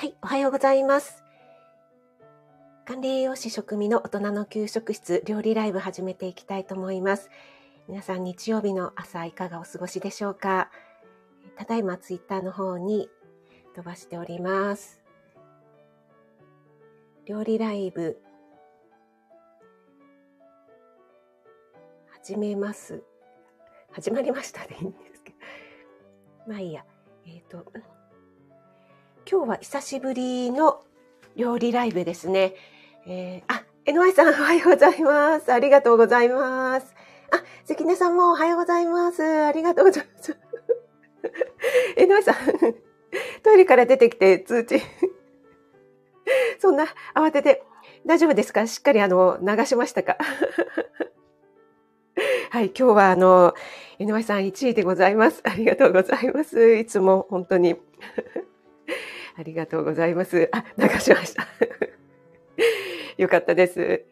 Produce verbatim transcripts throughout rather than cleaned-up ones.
はい、おはようございます。管理栄養士食味の大人の給食室料理ライブ始めていきたいと思います。皆さん日曜日の朝いかがお過ごしでしょうか。ただいまツイッターの方に飛ばしております。料理ライブ始めます。始まりましたでいいんですけど、まあいいや。えっと今日は久しぶりの料理ライブですね。えー、あ、エヌワイ さんおはようございます。ありがとうございます。あ、関根さんもおはようございます。ありがとうございます。エヌワイ さん、トイレから出てきて通知。そんな慌てて大丈夫ですか？しっかりあの流しましたか？はい、今日はあの、エヌワイ さんいちいでございます。ありがとうございます。いつも本当に。ありがとうございます。あ、流しました。よかったです。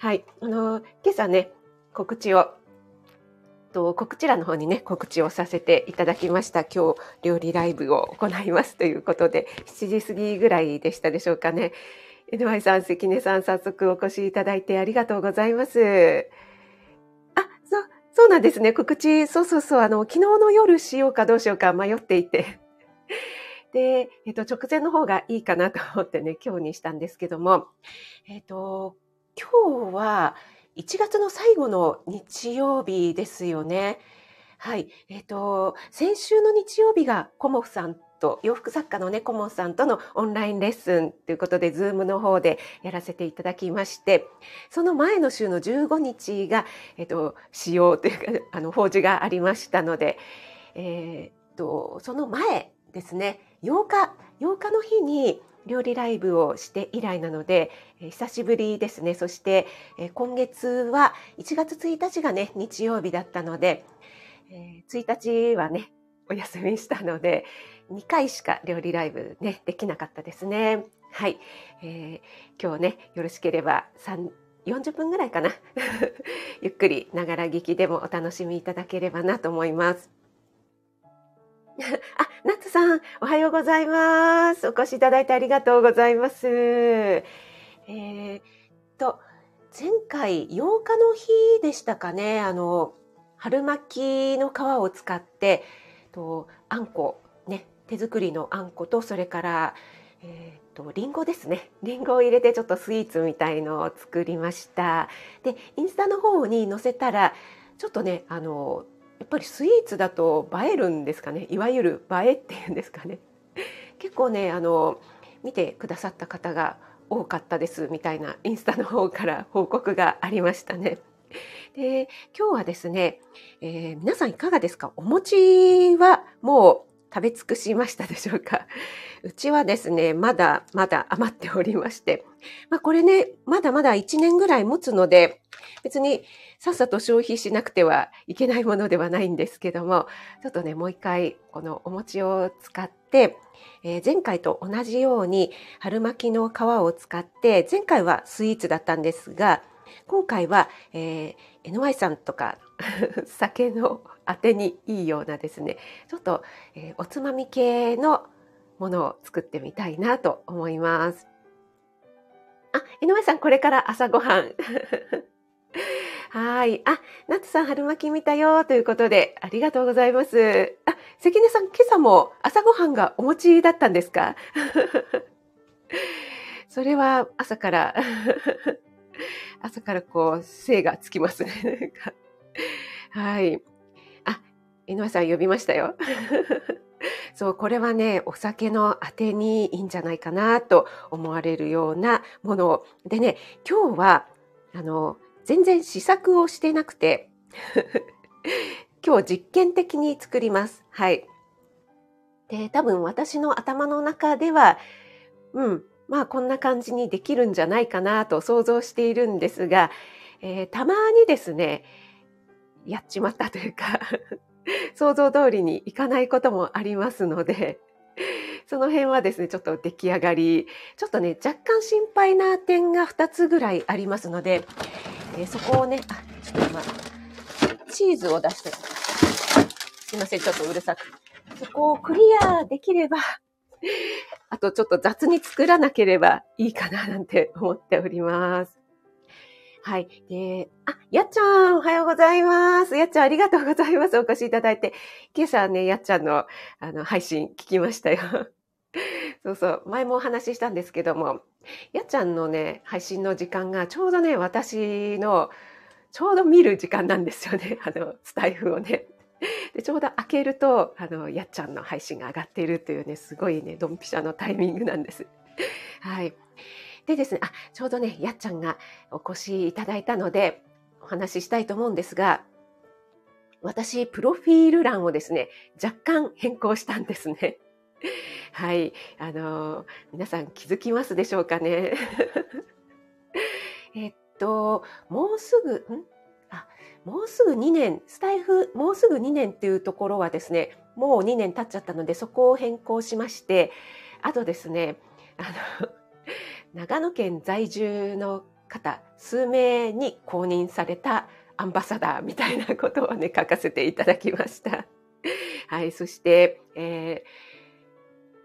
はい、あの今朝ね告知をと告知欄の方にね告知をさせていただきました。今日料理ライブを行いますということでしちじ過ぎぐらいでしたでしょうかね。エヌワイ さん、関根さん早速お越しいただいてありがとうございます。あ、そうそうなんですね。告知そうそうそうあの昨日の夜しようかどうしようか迷っていて。で、えっと、直前の方がいいかなと思ってね、今日にしたんですけども、えっと、今日はいちがつの最後の日曜日ですよね。はい。えっと、先週の日曜日がコモフさんと、洋服作家のね、コモフさんとのオンラインレッスンということで、ズームの方でやらせていただきまして、その前の週のじゅうごにちが、えっと、使用というか、あの、法事がありましたので、えっと、その前ですね、ようか、ようかの日に料理ライブをして以来なので、えー、久しぶりですね。そして、えー、今月はいちがつついたちがね日曜日だったので、えー、ついたちはねお休みしたのでにかいしか料理ライブねできなかったですね。はい、えー、今日ねよろしければさんじゅうよんじゅっぷんぐらいかなゆっくりながら聞きでもお楽しみいただければなと思います。あ、ナッツさん、おはようございます。お越しいただいてありがとうございます。えー、っと、前回ようかの日でしたかね。あの、春巻きの皮を使って、とあんこ、ね、手作りのあんこと、それから、えー、っと、りんごですね。りんごを入れてちょっとスイーツみたいのを作りました。で、インスタの方に載せたら、ちょっとね、あの、やっぱりスイーツだと映えるんですかね。いわゆる映えっていうんですかね。結構ねあの見てくださった方が多かったですみたいなインスタの方から報告がありましたね。で今日はですね、えー、皆さんいかがですか。お餅はもう食べ尽くしましたでしょうか。うちはですねまだまだ余っておりまして、まあ、これねまだまだいちねんぐらい持つので別にさっさと消費しなくてはいけないものではないんですけども、ちょっとねもう一回このお餅を使って、えー、前回と同じように春巻きの皮を使って、前回はスイーツだったんですが今回は、えー、エヌワイ さんとか酒のあてにいいようなですねちょっと、えー、おつまみ系のものを作ってみたいなと思います。あ、エヌワイ さんこれから朝ごはんはい。あ、ナツさん春巻き見たよということでありがとうございます。あ、関根さん今朝も朝ごはんがお餅だったんですか？それは朝から朝からこう精がつきますね。はい。あ、井上さん呼びましたよ。そう、これはねお酒のあてにいいんじゃないかなと思われるようなものでね、今日はあの。全然試作をしてなくて今日実験的に作ります。はい。で、多分私の頭の中では、うん、まあこんな感じにできるんじゃないかなと想像しているんですが、えー、たまにですね、やっちまったというか想像通りにいかないこともありますので、その辺はですね、ちょっと出来上がり、ちょっとね、若干心配な点がふたつぐらいありますので、えー、そこをね、あ、ちょっと今、チーズを出して、すいません、ちょっとうるさく。そこをクリアできれば、あとちょっと雑に作らなければいいかななんて思っております。はい。で、あ、やっちゃん、おはようございます。やっちゃん、ありがとうございます。お越しいただいて。今朝ね、やっちゃんの、あの、配信聞きましたよ。そうそう。前もお話ししたんですけども、やっちゃんのね、配信の時間がちょうどね、私の、ちょうど見る時間なんですよね。あの、スタイフをね。でちょうど開けるとあのやっちゃんの配信が上がっているというねすごいねドンピシャのタイミングなんです。はい。でですね、あちょうどねやっちゃんがお越しいただいたのでお話ししたいと思うんですが、私プロフィール欄をですね若干変更したんですね。はい。あの皆さん気づきますでしょうかね。えっともうすぐん。あもうすぐにねん、スタイフもうすぐにねんっていうところはですね、もうにねん経っちゃったので、そこを変更しまして、あとですね、あの、長野県在住の方、数名に公認されたアンバサダーみたいなことをね、書かせていただきました。はい、そして、え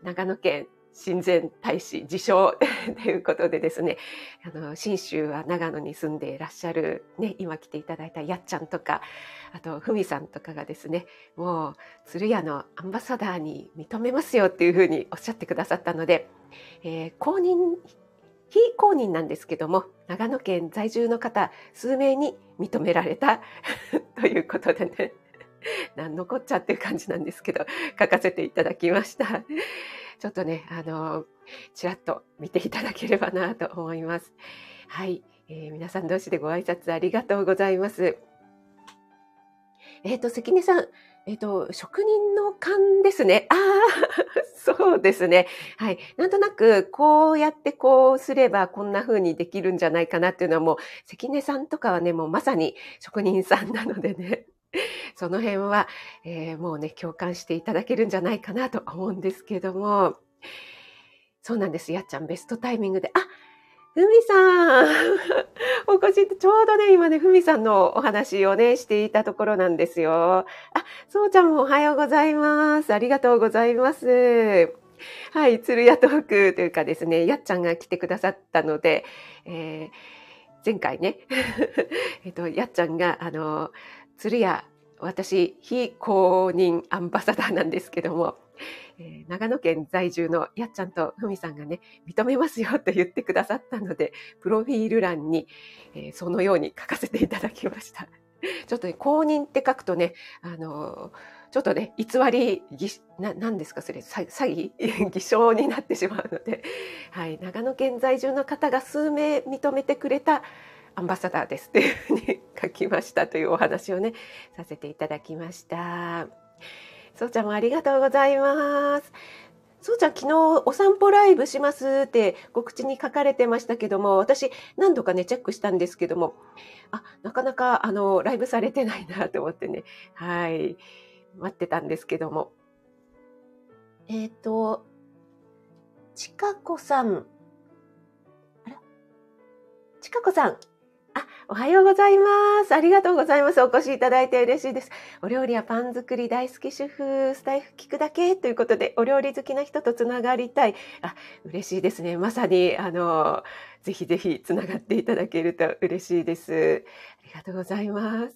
ー、長野県親善大使、自称ということでですね、あの、信州は長野に住んでいらっしゃる、ね、今来ていただいたやっちゃんとか、あと、ふみさんとかがですね、もう、鶴屋のアンバサダーに認めますよっていうふうにおっしゃってくださったので、えー、公認、非公認なんですけども、長野県在住の方、数名に認められたということでね、何のこっちゃっていう感じなんですけど、書かせていただきました。ちょっとね、あの、ちらっと見ていただければなと思います。はい、えー。皆さん同士でご挨拶ありがとうございます。えっと、関根さん、えっと、職人の勘ですね。ああ、そうですね。はい。なんとなく、こうやってこうすればこんな風にできるんじゃないかなっていうのはもう、関根さんとかはね、もうまさに職人さんなのでね。その辺は、えー、もうね、共感していただけるんじゃないかなと思うんですけども。そうなんです。やっちゃん、ベストタイミングで。あ、ふみさんお越し、ちょうどね、今ね、ふみさんのお話をね、していたところなんですよ。あ、そうちゃんもおはようございます。ありがとうございます。はい、鶴屋トークというかですね、やっちゃんが来てくださったので、えー、前回ね、えっと、やっちゃんが、あの、鶴屋、私、非公認アンバサダーなんですけども、えー、長野県在住のやっちゃんとふみさんがね、認めますよと言ってくださったので、プロフィール欄に、えー、そのように書かせていただきました。ちょっとね、公認って書くとね、あのー、ちょっとね、偽り、な、なんですか、それ、詐欺偽証になってしまうので、はい、長野県在住の方が数名認めてくれた、アンバサダーですっていうふうに書きましたというお話をねさせていただきました。そうちゃんもありがとうございます。そうちゃん昨日お散歩ライブしますってご口に書かれてましたけども、私何度かねチェックしたんですけども、あなかなかあのライブされてないなと思ってね、はい待ってたんですけども、えっとちかこさん、あらちかこさん。あ、おはようございます。ありがとうございます。お越しいただいて嬉しいです。お料理やパン作り大好き主婦、スタイフ聞くだけということで、お料理好きな人とつながりたい。あ、嬉しいですね。まさに、あの、ぜひぜひつながっていただけると嬉しいです。ありがとうございます。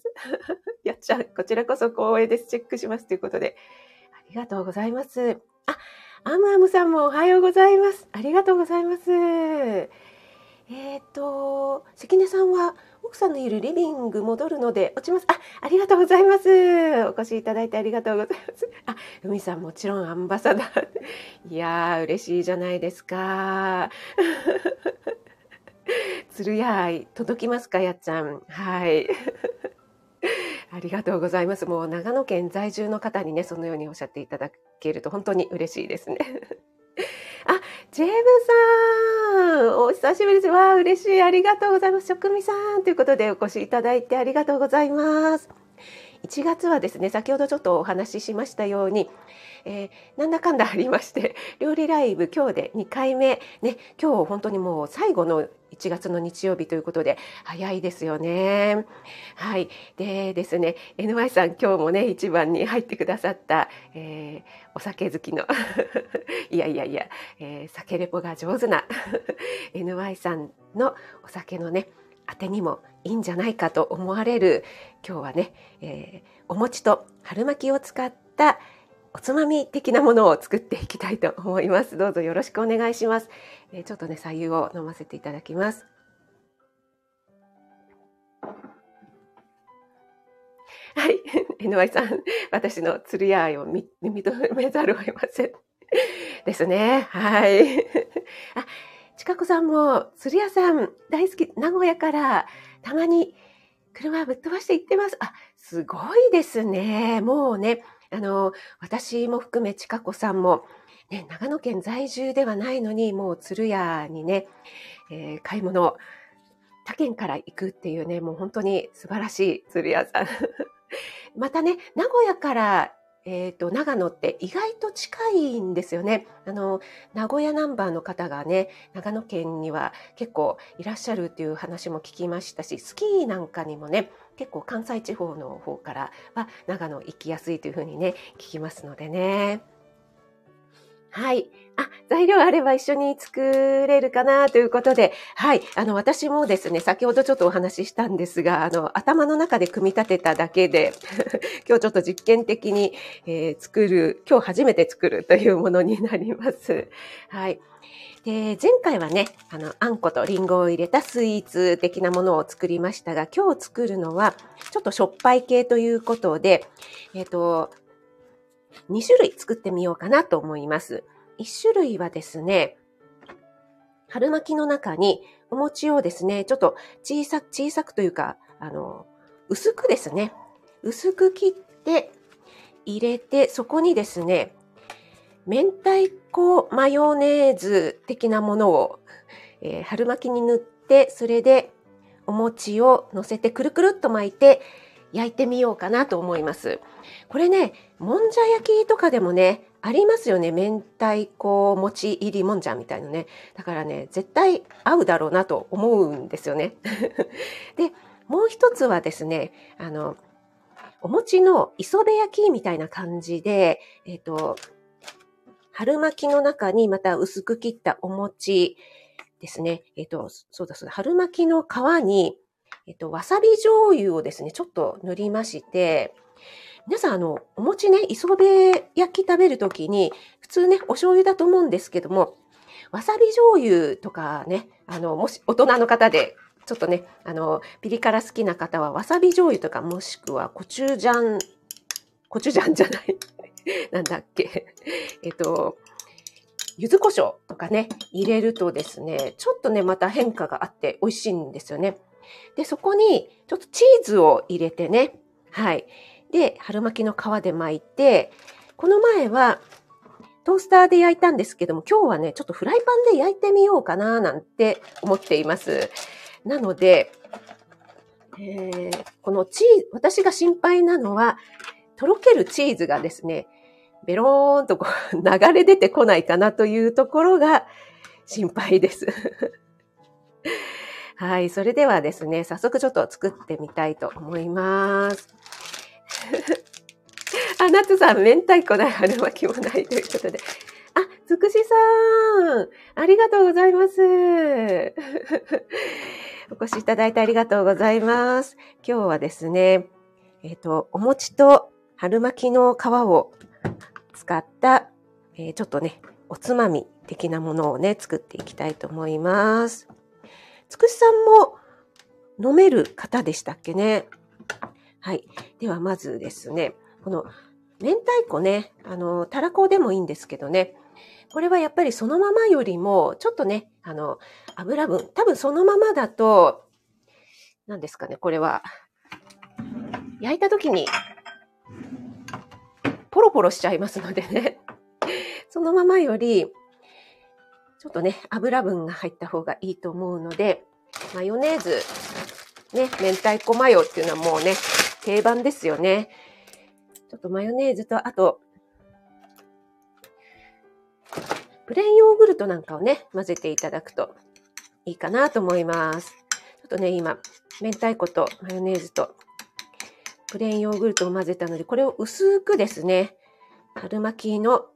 やっちゃん、こちらこそ光栄です。チェックします。ということで、ありがとうございます。あ、アムアムさんもおはようございます。ありがとうございます。えっと、関根さんは奥さんのいるリビング戻るので落ちます。あ、ありがとうございます。お越しいただいてありがとうございます。あ、海さんもちろんアンバサダー。いやー、嬉しいじゃないですか。鶴屋愛、届きますか、やっちゃん。はい。ありがとうございます。もう長野県在住の方にね、そのようにおっしゃっていただけると本当に嬉しいですね。あ、ジェームさんお久しぶりです。わあ、嬉しい。ありがとうございます。職味さんということでお越しいただいてありがとうございます。いちがつはですね、先ほどちょっとお話ししましたように、えー、なんだかんだありまして、料理ライブ今日でにかいめ、ね、今日本当にもう最後のいちがつの日曜日ということで早いですよね。はい、でですね、エヌワイ さん今日もね一番に入ってくださった、えー、お酒好きのいやいやいや、えー、酒レポが上手なエヌワイ さんのお酒のね当てにもいいんじゃないかと思われる、今日はね、えー、お餅と春巻きを使ったおつまみ的なものを作っていきたいと思います。どうぞよろしくお願いします。えー、ちょっとね白湯を飲ませていただきます。はい、エヌワイ さん、私の鶴屋愛を認めざるを得ませんですね。はいあ、近子さんも鶴屋さん大好き、名古屋からたまに車ぶっ飛ばして行ってます。あ、すごいですね。もうね、あの私も含め近子さんも、ね、長野県在住ではないのにもう鶴屋にね、えー、買い物他県から行くっていうね、もう本当に素晴らしい鶴屋さんまたね名古屋から、えー、と長野って意外と近いんですよね。あの名古屋ナンバーの方がね長野県には結構いらっしゃるっていう話も聞きましたし、スキーなんかにもね結構関西地方の方からは長野行きやすいというふうにね聞きますのでね。はい。あ、材料あれば一緒に作れるかなということで、はい。あの、私もですね、先ほどちょっとお話ししたんですが、あの、頭の中で組み立てただけで、今日ちょっと実験的に、えー、作る、今日初めて作るというものになります。はい。で、前回はね、あの、あんことりんごを入れたスイーツ的なものを作りましたが、今日作るのは、ちょっとしょっぱい系ということで、えっと、に種類作ってみようかなと思います。いち種類はですね、春巻きの中にお餅をですね、ちょっと小さく小さくというか、あの、薄くですね、薄く切って入れて、そこにですね、明太子マヨネーズ的なものを、えー、春巻きに塗って、それでお餅を乗せてくるくるっと巻いて、焼いてみようかなと思います。これね、もんじゃ焼きとかでもね、ありますよね。明太子餅入りもんじゃみたいなね。だからね、絶対合うだろうなと思うんですよね。で、もう一つはですね、あの、お餅の磯辺焼きみたいな感じで、えっと、春巻きの中にまた薄く切ったお餅ですね。えっと、そうだそうだ、春巻きの皮に、えっと、わさび醤油をですね、ちょっと塗りまして、皆さん、あの、お餅ね、磯辺焼き食べるときに、普通ね、お醤油だと思うんですけども、わさび醤油とかね、あの、もし大人の方で、ちょっとね、あの、ピリ辛好きな方は、わさび醤油とか、もしくはコチュジャン、コチュジャンじゃない、なんだっけ、えっと、柚子胡椒とかね、入れるとですね、ちょっとね、また変化があって美味しいんですよね。で、そこに、ちょっとチーズを入れてね。はい。で、春巻きの皮で巻いて、この前は、トースターで焼いたんですけども、今日はね、ちょっとフライパンで焼いてみようかな、なんて思っています。なので、えー、このチーズ、私が心配なのは、とろけるチーズがですね、ベローンとこう流れ出てこないかなというところが心配です。はい。それではですね、早速ちょっと作ってみたいと思います。あ、ナツさん、明太子ない、春巻きもないということで。あ、つくしさん、ありがとうございます。お越しいただいてありがとうございます。今日はですね、えっと、お餅と春巻きの皮を使った、えー、ちょっとね、おつまみ的なものをね、作っていきたいと思います。つくしさんも飲める方でしたっけね。はい。ではまずですね、この明太子ね、あの、たらこでもいいんですけどね、これはやっぱりそのままよりも、ちょっとね、あの、油分、多分そのままだと、何ですかね、これは、焼いた時に、ポロポロしちゃいますのでね、そのままより、ちょっとね、油分が入った方がいいと思うので、マヨネーズ、ね、明太子マヨっていうのはもうね、定番ですよね。ちょっとマヨネーズと、あと、プレーンヨーグルトなんかをね、混ぜていただくといいかなと思います。ちょっとね、今、明太子とマヨネーズとプレーンヨーグルトを混ぜたので、これを薄くですね、春巻きの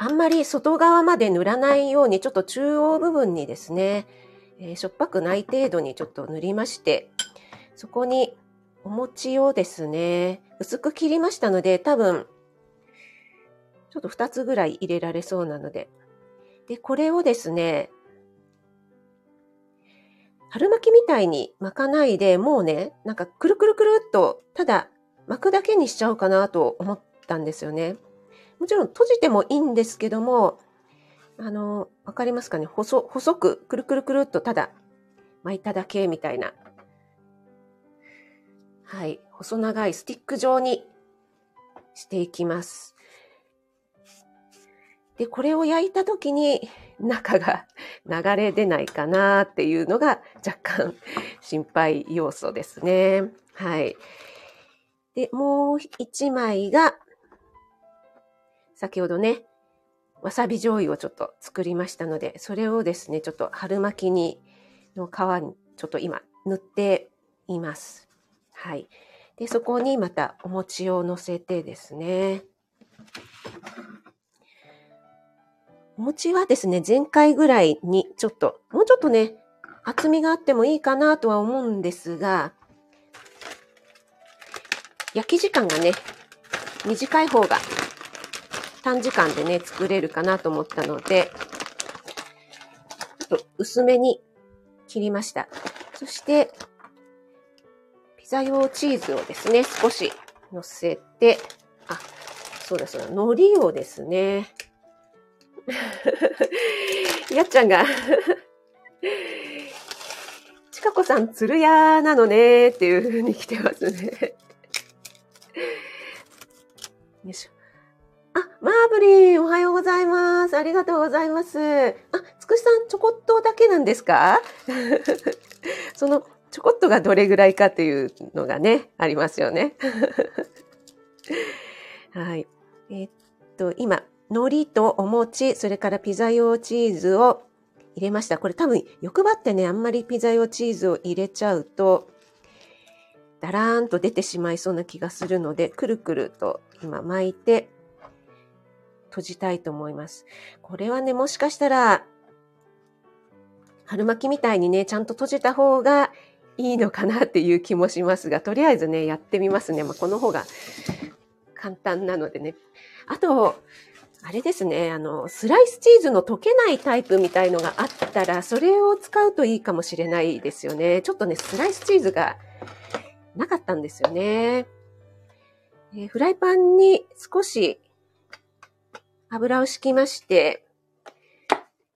あんまり外側まで塗らないように、ちょっと中央部分にですね、えー、しょっぱくない程度にちょっと塗りまして、そこにお餅をですね、薄く切りましたので、多分、ちょっとふたつぐらい入れられそうなので。で、これをですね、春巻きみたいに巻かないで、もうね、なんかくるくるくるっと、ただ巻くだけにしちゃおうかなと思ったんですよね。もちろん閉じてもいいんですけども、あの、わかりますかね？細、細く、くるくるくるっとただ巻いただけみたいな。はい。細長いスティック状にしていきます。で、これを焼いた時に中が流れ出ないかなっていうのが若干心配要素ですね。はい。で、もう一枚が、先ほどね、わさび醤油をちょっと作りましたので、それをですね、ちょっと春巻きにの皮にちょっと今塗っています。はい。で、そこにまたお餅を乗せてですね。お餅はですね、前回ぐらいにちょっと、もうちょっとね、厚みがあってもいいかなとは思うんですが、焼き時間がね、短い方が、短時間でね、作れるかなと思ったので、ちょっと薄めに切りました。そして、ピザ用チーズをですね、少し乗せて、あ、そうだそうだ、海苔をですね、やっちゃんが、ちかこさんつるやーなのねーっていう風に来てますね。よいしょ。マーブリー、おはようございます。ありがとうございます。あ、つくしさん、ちょこっとだけなんですかその、ちょこっとがどれぐらいかというのがね、ありますよね。はい。えっと、今、海苔とお餅、それからピザ用チーズを入れました。これ多分、欲張ってね、あんまりピザ用チーズを入れちゃうと、だらーんと出てしまいそうな気がするので、くるくると今巻いて、閉じたいと思います。これはね、もしかしたら、春巻きみたいにね、ちゃんと閉じた方がいいのかなっていう気もしますが、とりあえずね、やってみますね。まあ、この方が簡単なのでね。あと、あれですね、あの、スライスチーズの溶けないタイプみたいのがあったら、それを使うといいかもしれないですよね。ちょっとね、スライスチーズがなかったんですよね。えー、フライパンに少し、油を敷きまして、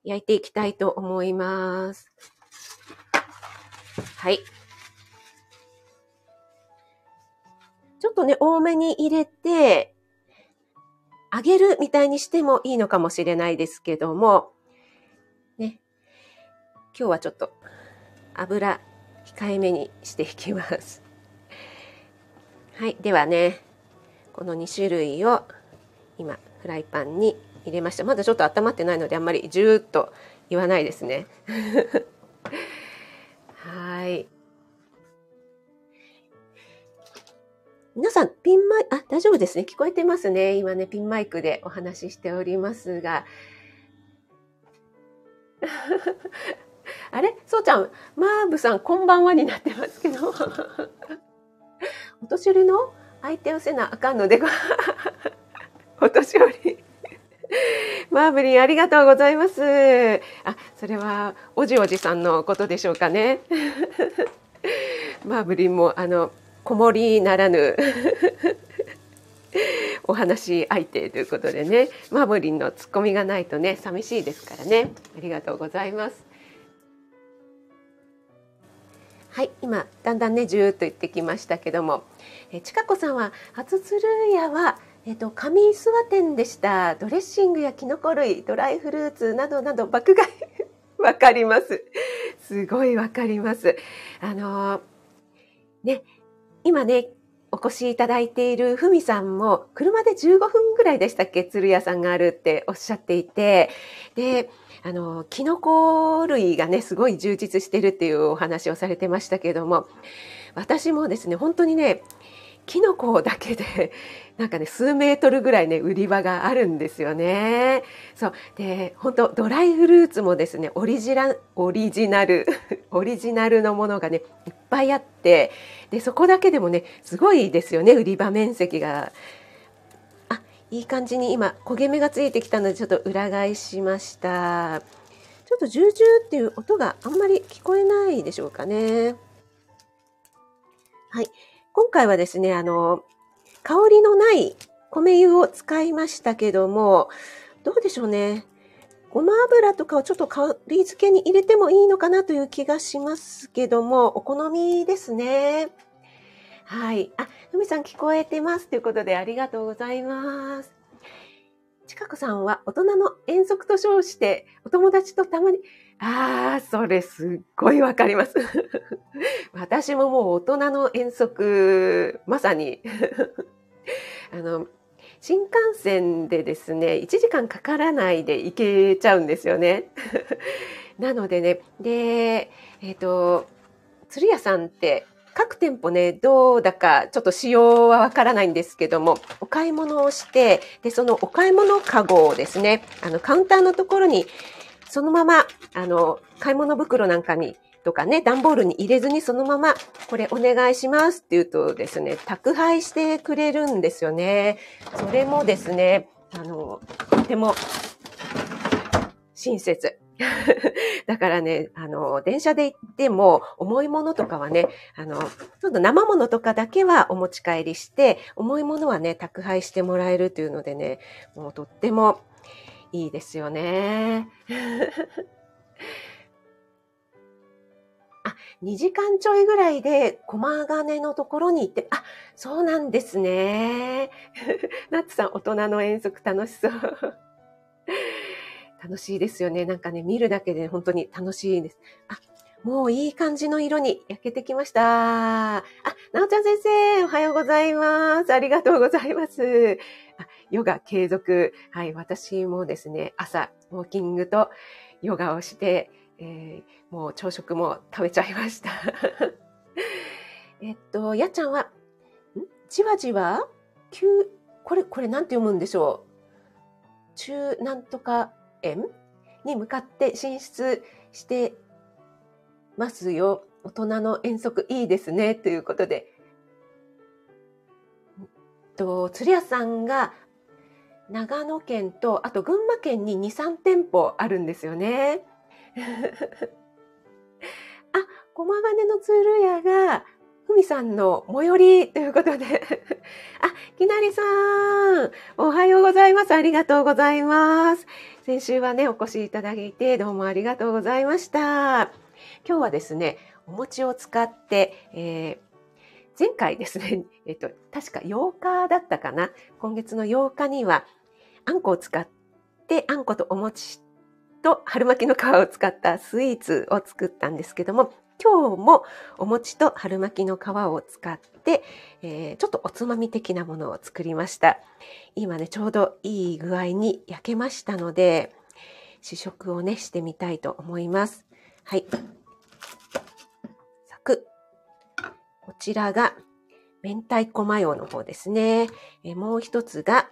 焼いていきたいと思います。はい。ちょっとね、多めに入れて、揚げるみたいにしてもいいのかもしれないですけども、ね。今日はちょっと油控えめにしていきます。はい。ではね、このに種類を今、フライパンに入れました。まだちょっと温まってないのであんまりジューッと言わないですね。はい。皆さん、ピンマイク、あ、大丈夫ですね。聞こえてますね。今ね、ピンマイクでお話ししておりますが。あれ？そうちゃん、マーブさん、こんばんはになってますけど。お年寄りの相手をせなあかんので、お年寄り。マーブリン、ありがとうございます。あ、それは、おじおじさんのことでしょうかね。マーブリンも、あの、子守ならぬ、お話し相手ということでね、マーブリンのツッコミがないとね、寂しいですからね。ありがとうございます。はい、今、だんだんね、ジューっと言ってきましたけども、え、ちかこさんは、初つるやは、えっと、上諏訪店でした。ドレッシングやキノコ類、ドライフルーツなどなど爆買い。わかります。すごいわかります。あのー、ね、今ね、お越しいただいているふみさんも車でじゅうごふんぐらいでしたっけ、鶴屋さんがあるっておっしゃっていて、で、あのキノコ類がねすごい充実してるっていうお話をされてましたけども、私もですね本当にねキノコだけでなんかね数メートルぐらいね売り場があるんですよね。そうで本当ドライフルーツもですねオリジナルオリジナルオリジナルのものがねいっぱいあって、でそこだけでもねすごいですよね、売り場面積が。あ、いい感じに今焦げ目がついてきたのでちょっと裏返しました。ちょっとジュージューっていう音があんまり聞こえないでしょうかね。はい、今回はですね、あの、香りのない米油を使いましたけども、どうでしょうね。ごま油とかをちょっと香り付けに入れてもいいのかなという気がしますけども、お好みですね。はい。あ、ふみさん聞こえてますということでありがとうございます。ちかこさんは大人の遠足と称してお友達とたまに、ああ、それすっごいわかります。私ももう大人の遠足、まさにあの新幹線でですね、いちじかんかからないで行けちゃうんですよね。なのでね、で、えっと、鶴屋さんって各店舗ね、どうだかちょっと仕様はわからないんですけども、お買い物をして、で、そのお買い物かごをですね、あのカウンターのところにそのまま、あの、買い物袋なんかに、とかね、段ボールに入れずにそのまま、これお願いしますって言うとですね、宅配してくれるんですよね。それもですね、あの、とても、親切。だからね、あの、電車で行っても、重いものとかはね、あの、ちょっと生ものとかだけはお持ち帰りして、重いものはね、宅配してもらえるというのでね、もうとっても、いいですよね。あ、にじかんちょいぐらいで駒ヶ根のところに行って、あ、そうなんですね。ナッツさん、大人の遠足楽しそう。楽しいですよね。なんかね、見るだけで本当に楽しいです。あ、もういい感じの色に焼けてきました。あ、なおちゃん先生、おはようございます。ありがとうございます。ヨガ継続。はい、私もですね、朝、ウォーキングとヨガをして、えー、もう朝食も食べちゃいました。えっと、やっちゃんは、んじわじわ急、これ、これなんて読むんでしょう。中なんとか園に向かって進出してますよ。大人の遠足いいですね。ということで。と釣屋さんが長野県とあと群馬県に にさん 店舗あるんですよね。あ、駒ヶ根の鶴屋がふみさんの最寄りということであ、きなりさんおはようございます。ありがとうございます。先週はねお越しいただいてどうもありがとうございました。今日はですねお餅を使って、えー前回ですね、えっと、確かようかだったかな。今月のようかには、あんこを使って、あんことお餅と春巻きの皮を使ったスイーツを作ったんですけども、今日もお餅と春巻きの皮を使って、えー、ちょっとおつまみ的なものを作りました。今ね、ちょうどいい具合に焼けましたので、試食をね、してみたいと思います。はい。サクッ。こちらが明太子マヨの方ですね。えもう一つが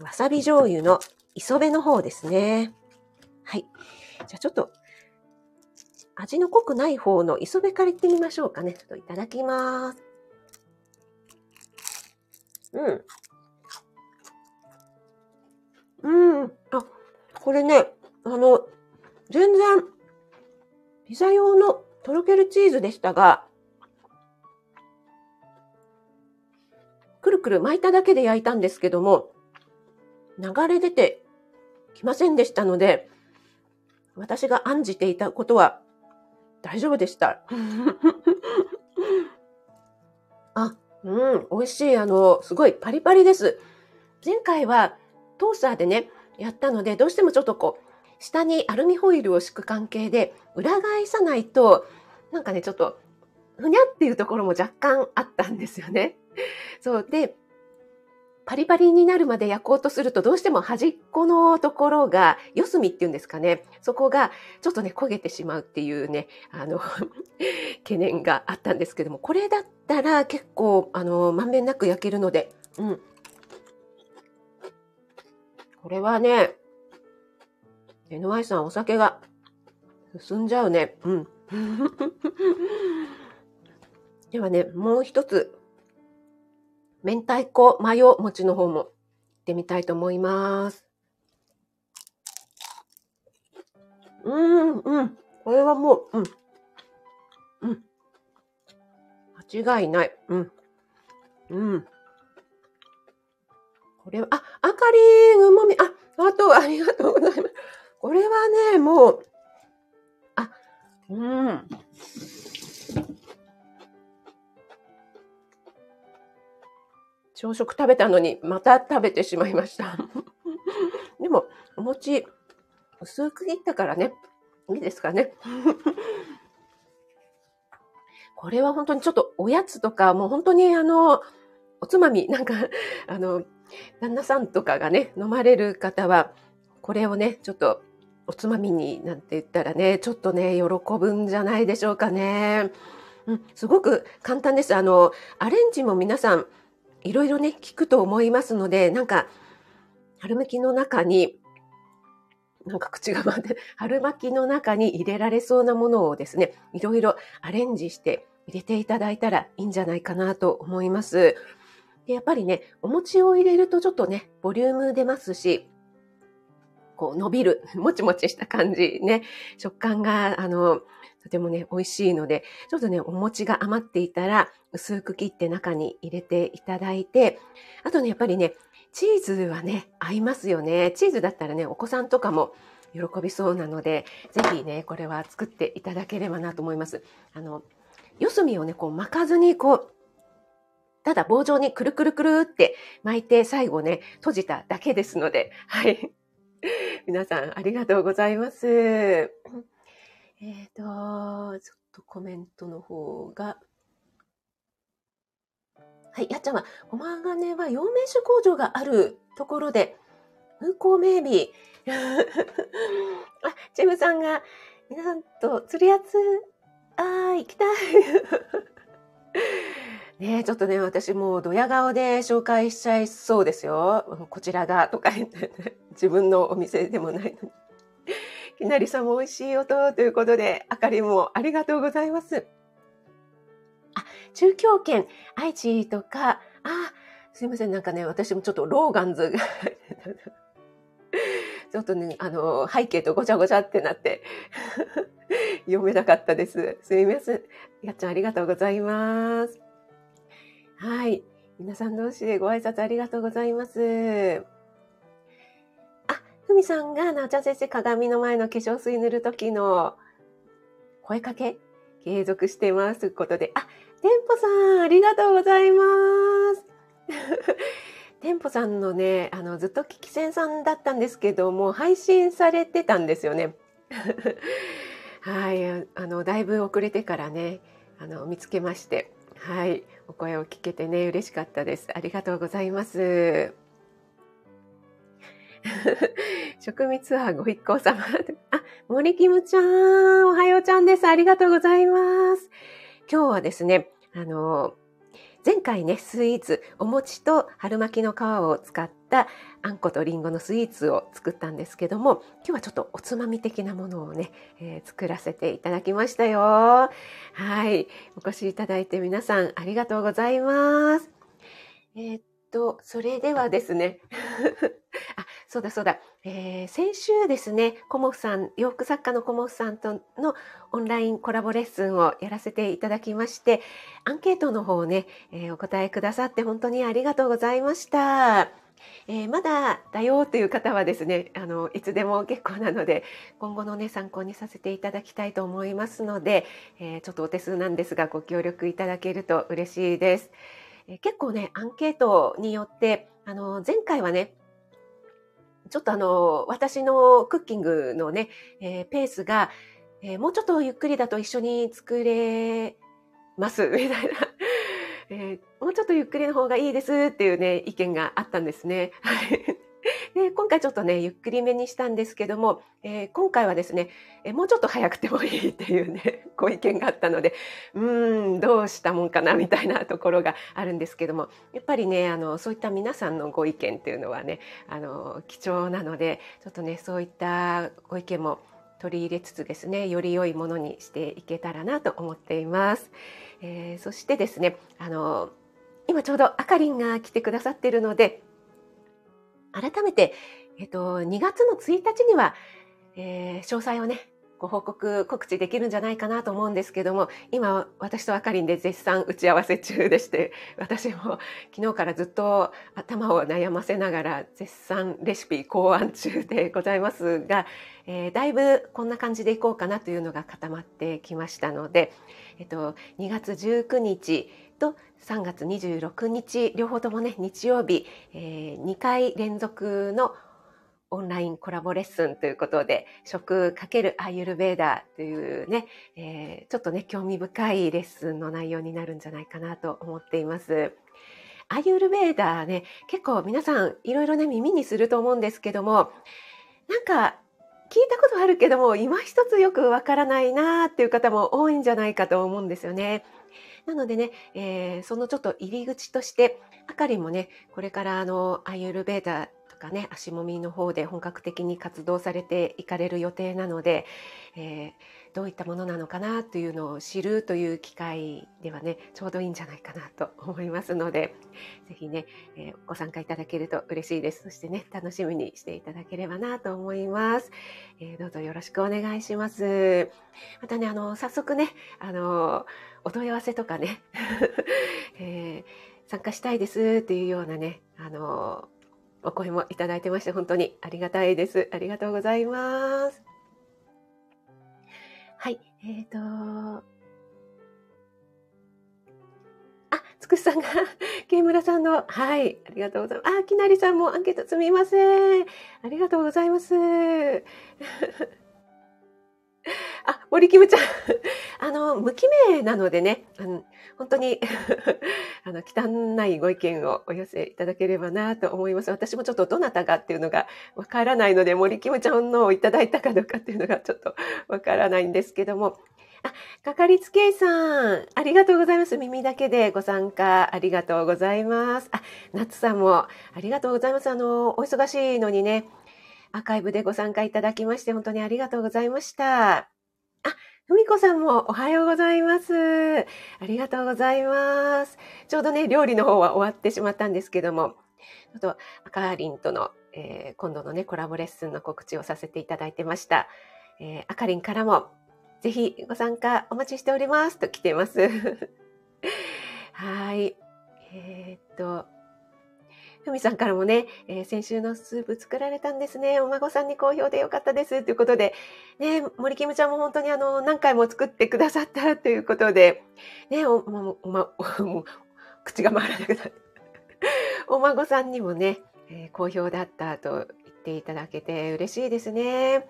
わさび醤油の磯辺の方ですね。はい。じゃあちょっと味の濃くない方の磯辺からいってみましょうかね。ちょっといただきます。うん。うん。あ、これね、あの、全然ピザ用のとろけるチーズでしたが、くるくる巻いただけで焼いたんですけども、流れ出てきませんでしたので、私が案じていたことは大丈夫でした。あ、うん、美味しい。あの、すごいパリパリです。前回はトースターでね、やったので、どうしてもちょっとこう、下にアルミホイルを敷く関係で裏返さないとなんかねちょっとふにゃっていうところも若干あったんですよね。そうで、パリパリになるまで焼こうとするとどうしても端っこのところが四隅っていうんですかね、そこがちょっとね焦げてしまうっていうね、あの懸念があったんですけども、これだったら結構あのまんべんなく焼けるので、うん、これはね エヌワイ さんお酒が進んじゃうね。うんではね、もう一つ明太子マヨ餅の方もいってみたいと思います。うーん、うん。これはもう、うん。うん。間違いない。うん。うん。これは、あ、あかりぐもみ、あ、あとありがとうございます。これはね、もう、あ、うん。朝食食べたのにまた食べてしまいましたでもお餅薄く切ったからね、いいですかねこれは本当にちょっとおやつとか、もう本当にあのおつまみなんかあの旦那さんとかがね飲まれる方はこれをねちょっとおつまみになんて言ったらね、ちょっとね喜ぶんじゃないでしょうかね、うん、すごく簡単です。あのアレンジも皆さんいろいろね、聞くと思いますので、なんか、春巻きの中に、なんか口が回って、春巻きの中に入れられそうなものをですね、いろいろアレンジして入れていただいたらいいんじゃないかなと思います。で、やっぱりね、お餅を入れるとちょっとね、ボリューム出ますし、こう伸びる、もちもちした感じね、食感が、あの、とてもね、美味しいので、ちょっとね、お餅が余っていたら、薄く切って中に入れていただいて、あとね、やっぱりね、チーズはね、合いますよね。チーズだったらね、お子さんとかも喜びそうなので、ぜひね、これは作っていただければなと思います。あの、四隅をね、こう巻かずに、こう、ただ棒状にくるくるくるって巻いて、最後ね、閉じただけですので、はい。皆さん、ありがとうございます。えっと、ちょっとコメントの方が。はい、やっちゃんは、駒ヶ根は陽明酒工場があるところで、風光明媚。あ、チェムさんが、皆さんと釣りやつ、あー、行きたい。ねえ、ちょっとね、私もうドヤ顔で紹介しちゃいそうですよ。こちらが、とか言って、ね、自分のお店でもないのに。きなりさんも美味しい音ということで、あかりもありがとうございます。あ、中京圏、愛知とか、あ、すいません、なんかね、私もちょっとローガンズが、ちょっとね、あの、背景とごちゃごちゃってなって、読めなかったです。すいません。やっちゃんありがとうございます。はい。皆さん同士でご挨拶ありがとうございます。ふみさんが、なおちゃん先生、鏡の前の化粧水塗るときの声かけ、継続してます。ということで、あ、店舗さん、ありがとうございます。店舗さんのね、あの、ずっと聞き戦さんだったんですけども、配信されてたんですよね。はい、あの、だいぶ遅れてからね、あの、見つけまして、はい、お声を聞けてね、嬉しかったです。ありがとうございます。食味ツアーご一行様。あ、森キムちゃん、おはようちゃんです。ありがとうございます。今日はですね、あの、前回ね、スイーツ、お餅と春巻きの皮を使ったあんことりんごのスイーツを作ったんですけども、今日はちょっとおつまみ的なものをね、えー、作らせていただきましたよ。はい。お越しいただいて皆さんありがとうございます。えーっと、それではですね、あ、そうだそうだ、えー、先週ですね、コモフさん、洋服作家のコモフさんとのオンラインコラボレッスンをやらせていただきまして、アンケートの方をね、えー、お答えくださって本当にありがとうございました、えー、まだだよという方はですね、あのいつでも結構なので、今後のね参考にさせていただきたいと思いますので、えー、ちょっとお手数なんですがご協力いただけると嬉しいです、えー、結構ねアンケートによって、あの前回はねちょっとあの、私のクッキングのね、えー、ペースが、えー、もうちょっとゆっくりだと一緒に作れますみたいなえー、もうちょっとゆっくりの方がいいですっていうね意見があったんですねで今回ちょっとねゆっくりめにしたんですけども、えー、今回はですね、えー、もうちょっと早くてもいいっていうねご意見があったので、うーんどうしたもんかなみたいなところがあるんですけども、やっぱりねあのそういった皆さんのご意見っていうのはねあの貴重なので、ちょっとねそういったご意見も取り入れつつですね、より良いものにしていけたらなと思っています。えー、そしてですね、あの今ちょうどあかりんが来てくださっているので、改めて、えっと、にがつのついたちには、えー、詳細をねご報告告知できるんじゃないかなと思うんですけども、今私とあかりんで絶賛打ち合わせ中でして、私も昨日からずっと頭を悩ませながら絶賛レシピ考案中でございますが、えー、だいぶこんな感じでいこうかなというのが固まってきましたので、えっと、にがつじゅうくにちとさんがつにじゅうろくにち両方ともね日曜日、えー、にかいれんぞくのオンラインコラボレッスンということで、食×アーユルヴェーダというね、えー、ちょっとね興味深いレッスンの内容になるんじゃないかなと思っています。アーユルヴェーダね、結構皆さんいろいろね耳にすると思うんですけども、なんか聞いたことあるけども今一つよくわからないなっていう方も多いんじゃないかと思うんですよね。なのでね、えー、そのちょっと入り口としてあかりもねこれからあのアーユルヴェーダかね、足もみの方で本格的に活動されていかれる予定なので、えー、どういったものなのかなというのを知るという機会ではねちょうどいいんじゃないかなと思いますので、ぜひね、えー、ご参加いただけると嬉しいです。そしてね楽しみにしていただければなと思います、えー、どうぞよろしくお願いします。またねあの早速ねあのお問い合わせとかね、えー、参加したいですっていうようなねあのお声もいただいてまして、本当にありがたいです。ありがとうございます。はい、えっと、あ、つくしさんが、けいむらさんの、はい、ありがとうございます。あ、きなりさんもアンケートすみません。ありがとうございます。あ、森キムちゃんあの無記名なのでね、あの本当にあの忌憚ないご意見をお寄せいただければなと思います。私もちょっとどなたかっていうのがわからないので、森キムちゃんのをいただいたかどうかっていうのがちょっとわからないんですけども、あ、かかりつけ医さんありがとうございます。耳だけでご参加ありがとうございます。あ、なつさんもありがとうございます。あのお忙しいのにねアーカイブでご参加いただきまして本当にありがとうございました。あ、ふみこさんもおはようございます。ありがとうございます。ちょうどね、料理の方は終わってしまったんですけども、ちょっとあかりんとの、えー、今度のね、コラボレッスンの告知をさせていただいてました。えー、あかりんからも、ぜひご参加お待ちしておりますと来ています。はい。えー、っと。ふみさんからもね、えー、先週のスープ作られたんですね。お孫さんに好評でよかったですということで、ね、森キムちゃんも本当にあの何回も作ってくださったということで、ね、おおおま、もう口が回らなくなるお孫さんにもね、えー、好評だったと言っていただけて嬉しいですね。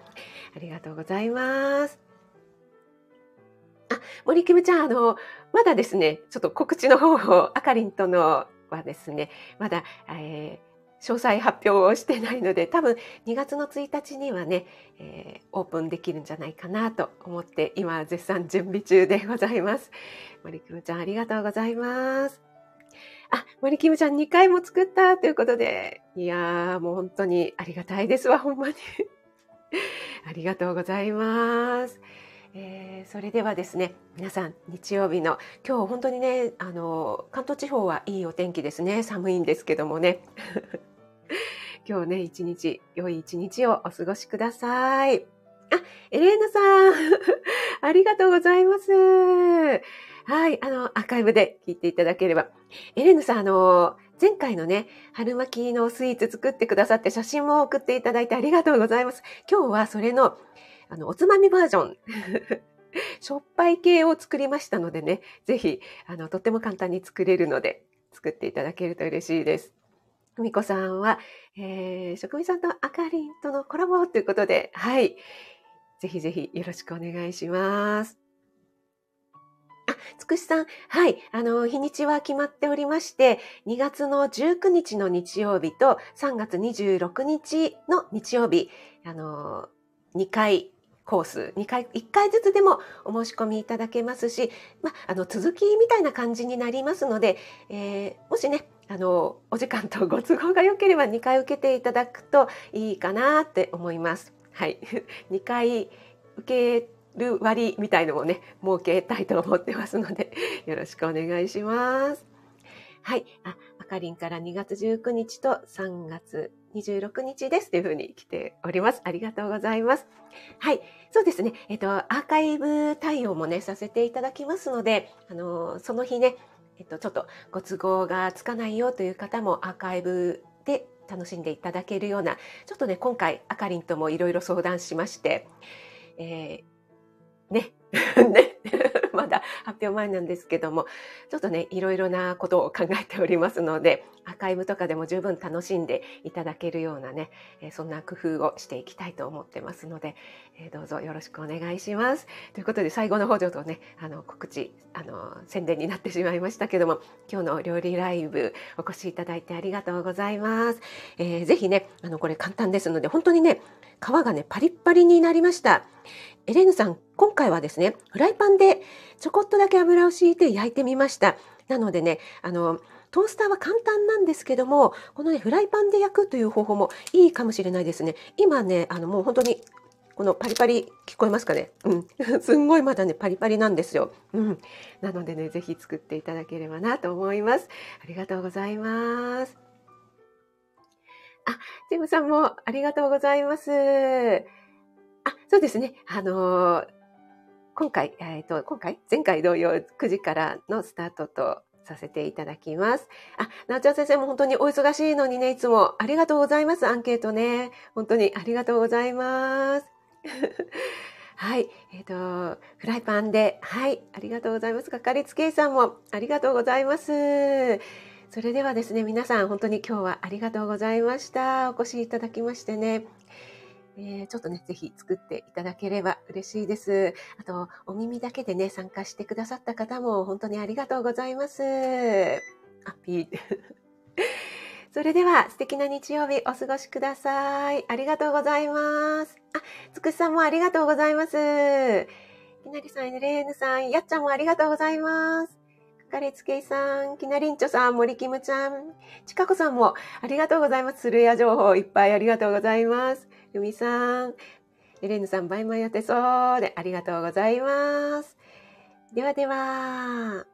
ありがとうございます。あ、森キムちゃん、あのまだですね、ちょっと告知の方をあかりんとのはですね、まだ、えー、詳細発表をしてないので、多分にがつのついたちにはね、えー、オープンできるんじゃないかなと思って今絶賛準備中でございます。森キムちゃんありがとうございます。あ、森キムちゃんにかいも作ったということで、いやーもう本当にありがたいですわ、ほんまにありがとうございます。えー、それではですね、皆さん日曜日の今日本当にねあの関東地方はいいお天気ですね。寒いんですけどもね今日ね一日良い一日をお過ごしください。あ、エレーナさんありがとうございます。はい、あのアーカイブで聞いていただければ。エレーナさん、あの前回のね春巻きのスイーツ作ってくださって写真も送っていただいてありがとうございます。今日はそれのあのおつまみバージョンしょっぱい系を作りましたのでね、ぜひあのとっても簡単に作れるので作っていただけると嬉しいです。ふみこさんは、えー、食味さんとあかりんとのコラボということで、はい、ぜひぜひよろしくお願いします。あ、つくしさん、はい、あの、日にちは決まっておりまして、にがつのじゅうくにちの日曜日とさんがつにじゅうろくにちの日曜日、あの、にかい、コースにかいいっかいずつでもお申し込みいただけますし、まあ、あの続きみたいな感じになりますので、えー、もしねあのお時間とご都合が良ければにかい受けていただくといいかなって思います。はい、にかい受ける割みたいのもね設けたいと思ってますのでよろしくお願いします。はい、あ、あかりんからにがつじゅうくにちとさんがつにじゅうろくにちですというふうに来ております。ありがとうございます。はい、そうですね。えっと、アーカイブ対応もね、させていただきますので、あの、その日ね、えっと、ちょっとご都合がつかないよという方もアーカイブで楽しんでいただけるような、ちょっとね、今回、あかりんともいろいろ相談しまして、えー、ね、ね、まだ発表前なんですけども、ちょっとね、いろいろなことを考えておりますので、アーカイブとかでも十分楽しんでいただけるようなね、そんな工夫をしていきたいと思ってますので、どうぞよろしくお願いします。ということで、最後の方ちょっとね、あの告知、あの宣伝になってしまいましたけども、今日の料理ライブお越しいただいてありがとうございます。えー、ぜひね、あのこれ簡単ですので、本当にね、皮がね、パリッパリになりました。エレーヌさん、今回はですね、フライパンでちょこっとだけ油を敷いて焼いてみました。なのでね、あの、トースターは簡単なんですけども、このね、フライパンで焼くという方法もいいかもしれないですね。今ね、あの、もう本当に、このパリパリ聞こえますかね。うん。すんごいまだね、パリパリなんですよ。うん。なのでね、ぜひ作っていただければなと思います。ありがとうございます。あ、ティムさんもありがとうございます。あ、そうですね。あのー、今回、えっと、今回、前回同様くじからのスタートとさせていただきます。あ、なおちゃん先生も本当にお忙しいのにね、いつもありがとうございます。アンケートね。本当にありがとうございます。はい。えっと、フライパンで、はい。ありがとうございます。かかりつけ医さんもありがとうございます。それではですね、皆さん本当に今日はありがとうございました。お越しいただきましてね。えー、ちょっとね、ぜひ作っていただければ嬉しいです。あと、お耳だけでね、参加してくださった方も本当にありがとうございます。あ、ピー。それでは、素敵な日曜日お過ごしください。ありがとうございます。あ、つくしさんもありがとうございます。きなりさん、エレーヌさん、やっちゃんもありがとうございます。かかりつけ医さん、きなりんちょさん、森きむちゃん、ちかこさんもありがとうございます。するや情報いっぱいありがとうございます。ゆみさん、エレーヌさん、バイマイやってそうでありがとうございます。ではでは。